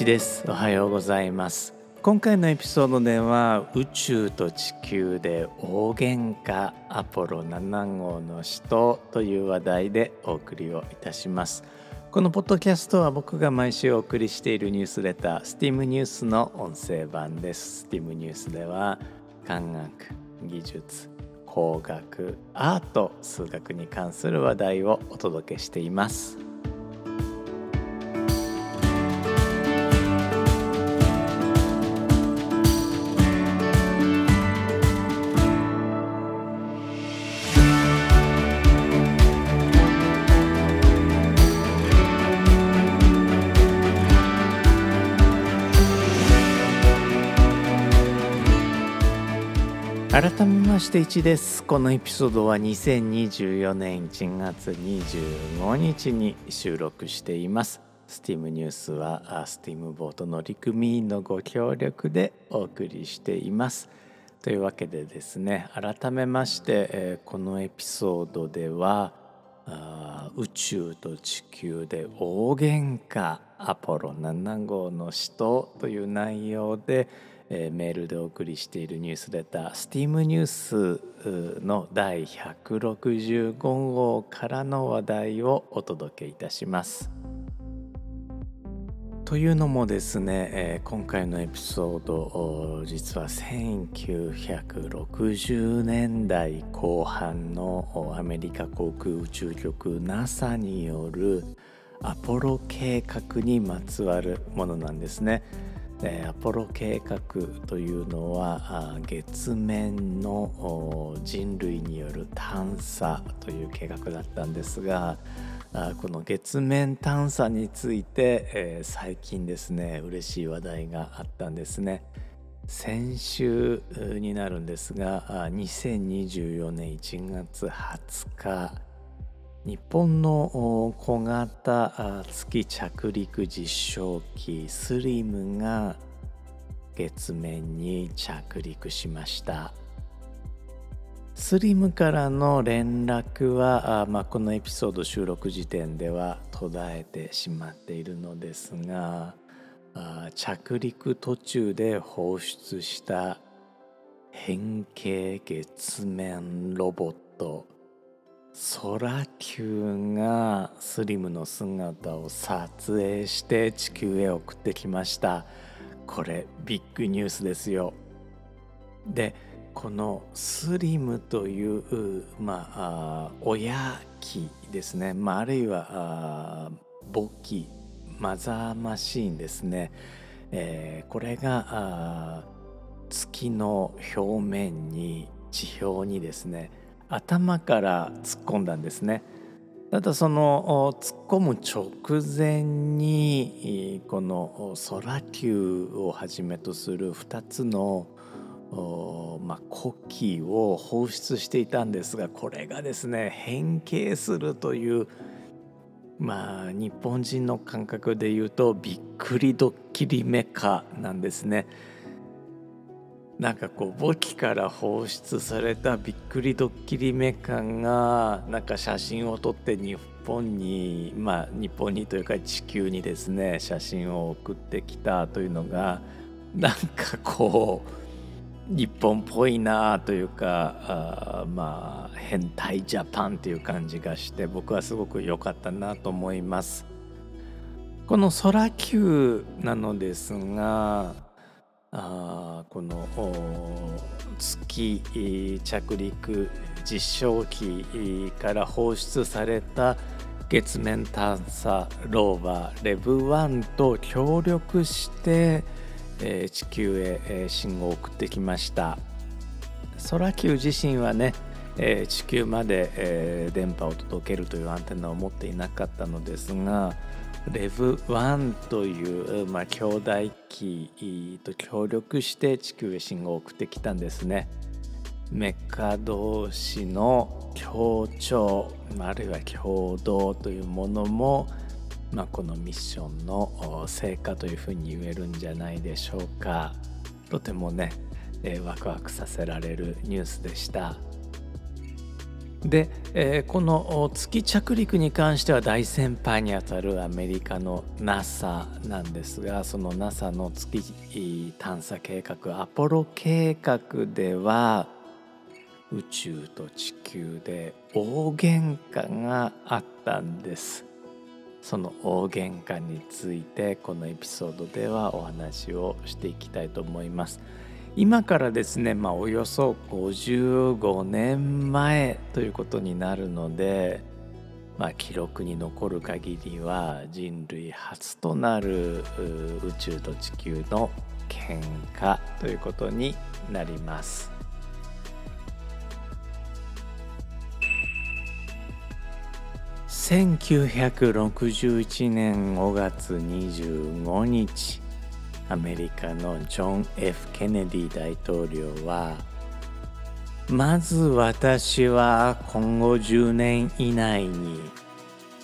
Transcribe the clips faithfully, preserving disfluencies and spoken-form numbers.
ちです。おはようございます。今回のエピソードでは、宇宙と地球で大喧嘩、アポロなな号の死闘という話題でお送りをいたします。このポッドキャストは、僕が毎週お送りしているニュースレター スティーム ニュースの音声版です。 スティーム ニュースでは、科学、技術、工学、アート、数学に関する話題をお届けしています。改めまして、いちです。このエピソードはにせんにじゅうよねんいちがつにじゅうごにちに収録しています。 スティーム ニュースは スティーム ボート乗組員のご協力でお送りしています。というわけでですね、改めまして、えー、このエピソードではあ宇宙と地球で大喧嘩、アポロなな号の死闘という内容でえー、メールでお送りしているニュースレター スティーム ニュースの第ひゃくろくじゅうご号からの話題をお届けいたします。というのもですね、えー、今回のエピソード、実はせんきゅうひゃくろくじゅうねんだいこう半のアメリカ航空宇宙局 ナサ によるアポロ計画にまつわるものなんですね。アポロ計画というのは、月面の人類による探査という計画だったんですが、この月面探査について最近ですね、嬉しい話題があったんですね。先週になるんですが、にせんにじゅうよねんいちがつはつか、日本の小型月着陸実証機スリムが月面に着陸しました。スリムからの連絡は、まあ、このエピソード収録時点では途絶えてしまっているのですが、着陸途中で放出した変形月面ロボット空球がスリムの姿を撮影して地球へ送ってきました。これビッグニュースですよ。で、このスリムという、まあ、あ親機ですね、まあ、あるいは母機、マザーマシーンですね、えー、これが月の表面に、地表にですね、頭から突っ込んだんですね。ただ、その突っ込む直前に、この空球をはじめとするふたつの、まあ、呼気を放出していたんですが、これがですね、変形するという、まあ、日本人の感覚でいうとびっくりドッキリメカなんですね。なんかこう、母機から放出されたびっくりドッキリメカが、なんか写真を撮って日本に、まあ日本にというか地球にですね、写真を送ってきたというのが、なんかこう日本っぽいなというか、あまあ変態ジャパンという感じがして、僕はすごく良かったなと思います。この空球なのですが、あこの月着陸実証機から放出された月面探査ローバーレブワンと協力して、えー、地球へ、えー、信号を送ってきました。空球自身はね、えー、地球まで、えー、電波を届けるというアンテナを持っていなかったのですが、レブワンという、まあ、兄弟機と協力して地球へ信号を送ってきたんですね。メカ同士の協調、あるいは共同というものも、まあ、このミッションの成果というふうに言えるんじゃないでしょうか。とてもね、えー、ワクワクさせられるニュースでした。で、えー、この月着陸に関しては大先輩にあたるアメリカの NASA なんですが、その NASA の月探査計画、アポロ計画では宇宙と地球で大喧嘩があったんです。その大喧嘩についてこのエピソードではお話をしていきたいと思います。今からですね、まあ、およそごじゅうごねんまえということになるので、まあ、記録に残る限りは人類初となる宇宙と地球の喧嘩ということになります。せんきゅうひゃくろくじゅういちねんごがつにじゅうごにち、アメリカのジョン・F・ケネディ大統領は、まず私は今後じゅうねん以内に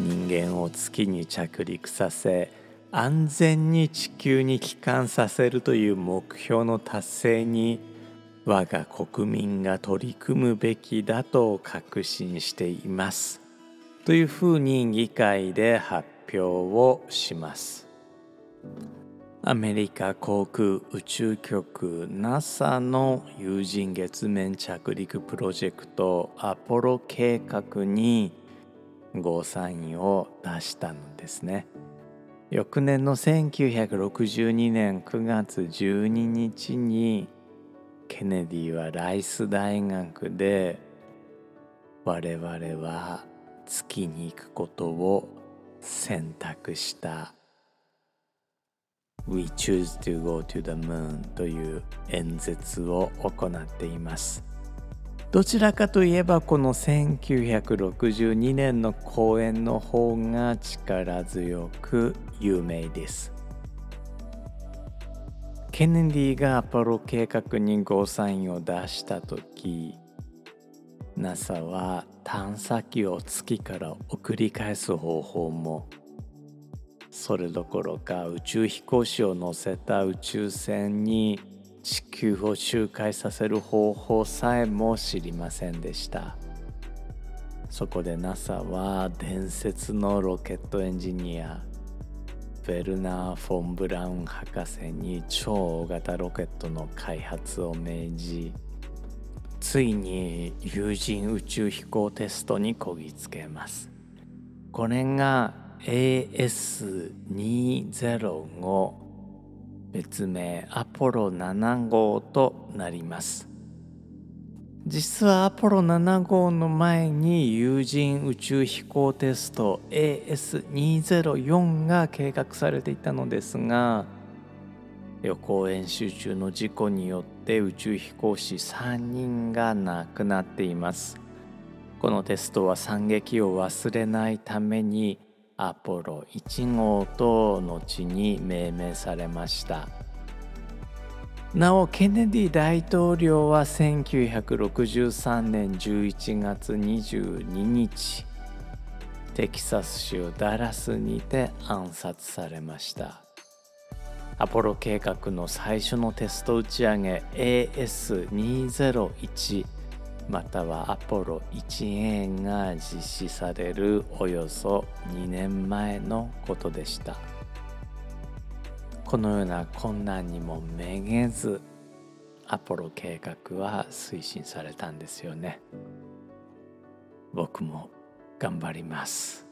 人間を月に着陸させ、安全に地球に帰還させるという目標の達成に我が国民が取り組むべきだと確信していますというふうに議会で発表をします。アメリカ航空宇宙局 NASA の有人月面着陸プロジェクトアポロ計画にゴーサインを出したのですね。翌年のせんきゅうひゃくろくじゅうにねんくがつじゅうににちにケネディはライス大学で、我々は月に行くことを選択した We choose to go to the moon という演説を行っています。どちらかといえばこのせんきゅうひゃくろくじゅうにねんの講演の方が力強く有名です。ケネディがアポロ計画にゴーサインを出した時、 NASA は探査機を月から送り返す方法も、それどころか宇宙飛行士を乗せた宇宙船に地球を周回させる方法さえも知りませんでした。そこで NASA は伝説のロケットエンジニアヴェルナー・フォン・ブラウン博士に超大型ロケットの開発を命じ、ついに有人宇宙飛行テストにこぎつけます。これが エーエスにーぜろご、 別名アポロなな号となります。実はアポロなな号の前に有人宇宙飛行テスト エーエスにーぜろよん が計画されていたのですが、予行演習中の事故によって宇宙飛行士さんにんが亡くなっています。このテストは惨劇を忘れないためにアポロいち号と後に命名されました。なおケネディ大統領はせんきゅうひゃくろくじゅうさんねんじゅういちがつにじゅうににち、テキサス州ダラスにて暗殺されました。アポロ計画の最初のテスト打ち上げ エーエスにーぜろいち またはアポロ いちエー が実施されるおよそにねんまえのことでした。このような困難にもめげず、アポロ計画は推進されたんですよね。僕も頑張ります。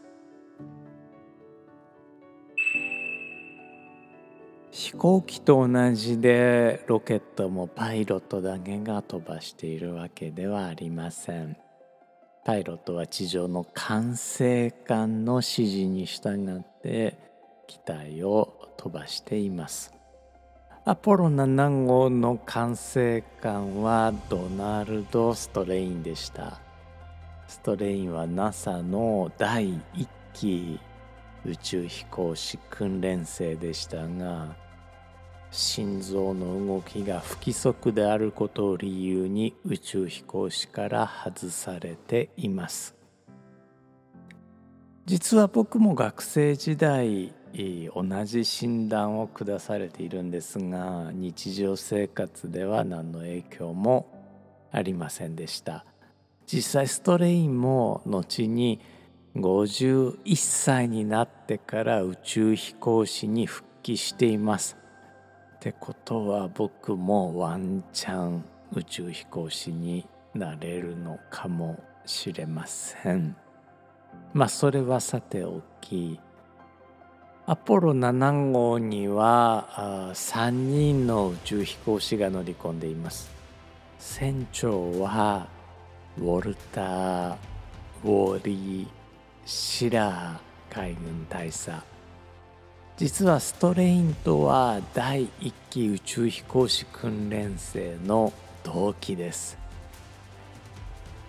飛行機と同じでロケットもパイロットだけが飛ばしているわけではありません。パイロットは地上の管制官の指示に従って機体を飛ばしています。アポロなな号の管制官はドナルド・ストレインでした。ストレインは NASA のだいいっき宇宙飛行士訓練生でしたが、心臓の動きが不規則であることを理由に宇宙飛行士から外されています。実は僕も学生時代同じ診断を下されているんですが、日常生活では何の影響もありませんでした。実際ストレインも後にごじゅういっさいになってから宇宙飛行士に復帰しています。ってことは僕もワンチャン宇宙飛行士になれるのかもしれません。まあそれはさておき、アポロなな号にはさんにんの宇宙飛行士が乗り込んでいます。船長はウォルター・ウォーリー・シラー海軍大佐。実はストレインとはだいいっき宇宙飛行士訓練生の同期です。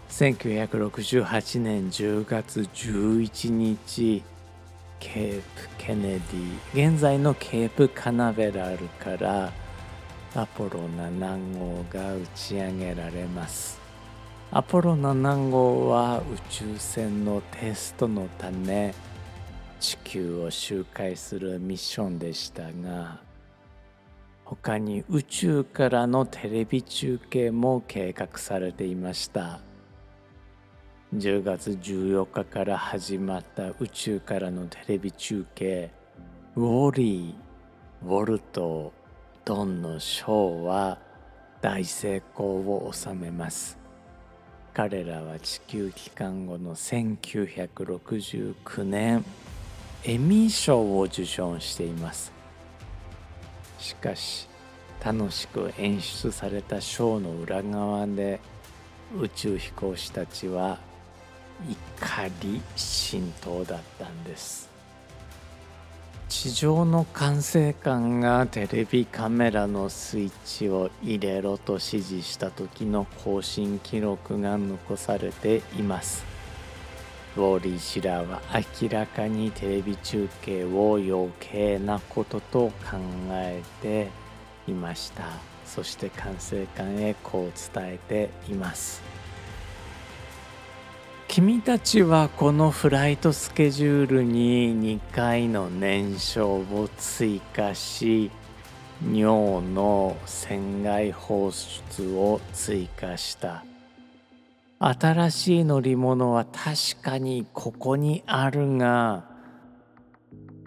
せんきゅうひゃくろくじゅうはちねんじゅうがつじゅういちにち、ケープケネディ、現在のケープカナベラルからアポロなな号が打ち上げられます。アポロなな号は宇宙船のテストのため地球を周回するミッションでしたが、他に宇宙からのテレビ中継も計画されていました。じゅうがつじゅうよっかから始まった宇宙からのテレビ中継、ウォーリー、ウォルト、ドンのショーは大成功を収めます。彼らは地球帰還後のせんきゅうひゃくろくじゅうきゅうねんエミー賞を受賞しています。しかし楽しく演出されたショーの裏側で宇宙飛行士たちは怒り心頭だったんです。地上の管制官がテレビカメラのスイッチを入れろと指示した時の更新記録が残されています。ウォーリー・シラーは明らかにテレビ中継を余計なことと考えていました。そして管制官へこう伝えています。君たちはこのフライトスケジュールににかいの燃焼を追加し、尿の船外放出を追加した。新しい乗り物は確かにここにあるが、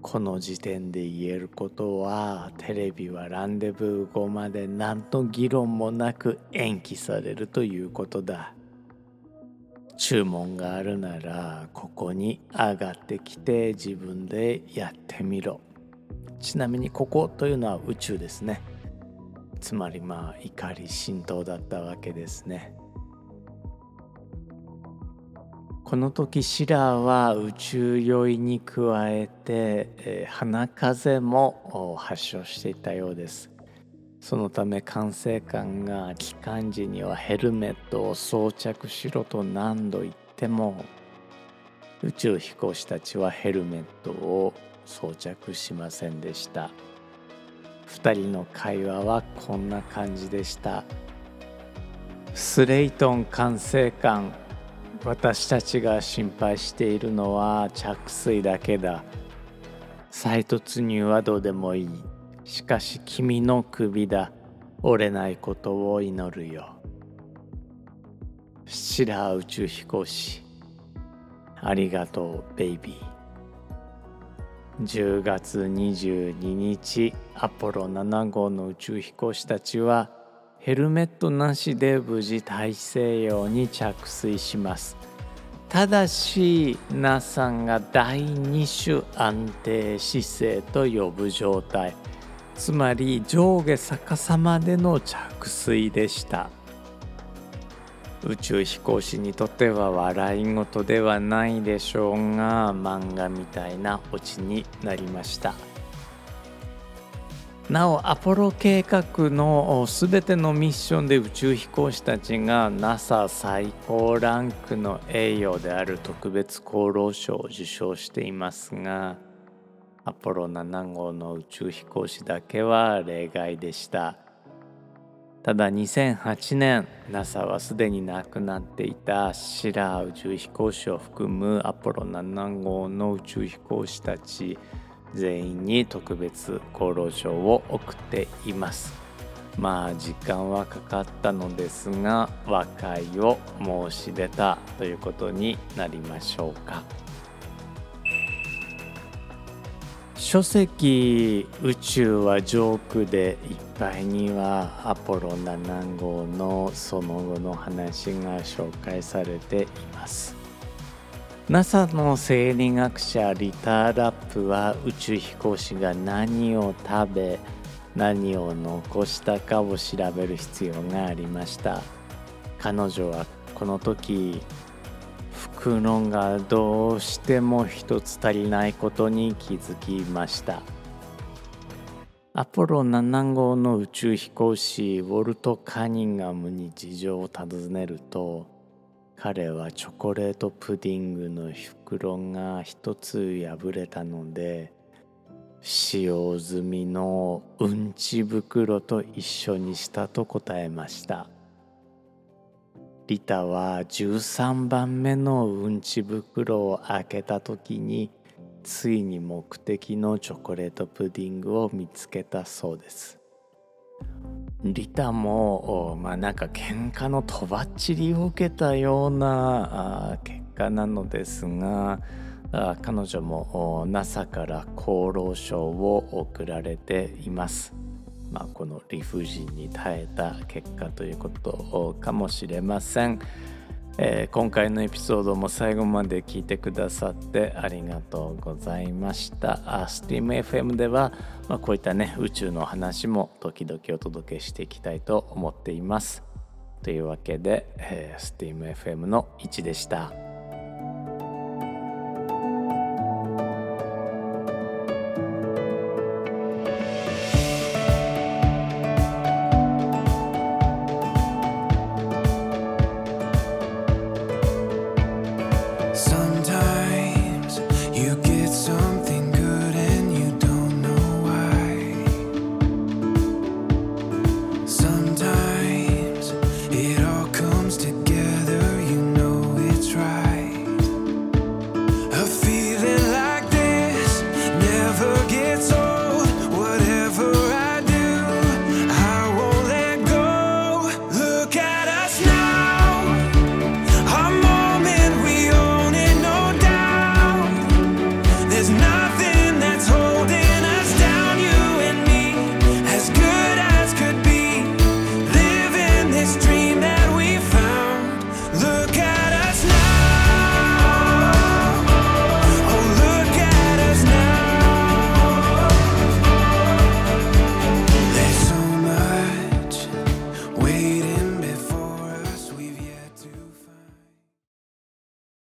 この時点で言えることはテレビはランデブー後まで何と議論もなく延期されるということだ。注文があるならここに上がってきて自分でやってみろ。ちなみにここというのは宇宙ですね。つまりまあ怒り心頭だったわけですね。この時シラーは宇宙酔いに加えて、えー、鼻風邪も発症していたようです。そのため管制官が帰還時にはヘルメットを装着しろと何度言っても、宇宙飛行士たちはヘルメットを装着しませんでした。ふたりの会話はこんな感じでした。スレイトン管制官、私たちが心配しているのは着水だけだ。再突入はどうでもいい。しかし君の首だ。折れないことを祈るよ。シラー宇宙飛行士、ありがとうベイビー。じゅうがつにじゅうににち、アポロなな号の宇宙飛行士たちはヘルメットなしで無事大西洋に着水します。ただし ナサ がだいに種安定姿勢と呼ぶ状態、つまり上下逆さまでの着水でした。宇宙飛行士にとっては笑い事ではないでしょうが、漫画みたいなオチになりました。なおアポロ計画のすべてのミッションで宇宙飛行士たちが ナサ 最高ランクの栄誉である特別功労賞を受賞していますが、アポロなな号の宇宙飛行士だけは例外でした。ただにせんはちねん、 ナサ はすでに亡くなっていたシラー宇宙飛行士を含むアポロなな号の宇宙飛行士たち全員に特別功労賞を贈っています。まあ時間はかかったのですが、和解を申し出たということになりましょうか。書籍「宇宙はジョークでいっぱい」にはアポロなな号のその後の話が紹介されています。 ナサ の生理学者リター・ラップは宇宙飛行士が何を食べ何を残したかを調べる必要がありました。彼女はこの時袋がどうしても一つ足りないことに気づきました。アポロなな号の宇宙飛行士ウォルト・カニンガムに事情を尋ねると、彼はチョコレートプディングの袋が一つ破れたので、使用済みのうんち袋と一緒にしたと答えました。リタはじゅうさんばんめのうんち袋を開けた時についに目的のチョコレートプディングを見つけたそうです。リタもまあなんか喧嘩のとばっちりを受けたような結果なのですが、彼女も ナサ から厚労省を送られています。まあ、この理不尽に耐えた結果ということかもしれません。えー、今回のエピソードも最後まで聞いてくださってありがとうございました。 スティームエフエム では、まあ、こういったね宇宙の話も時々お届けしていきたいと思っています。というわけで、えー、スティームエフエム のいちでした。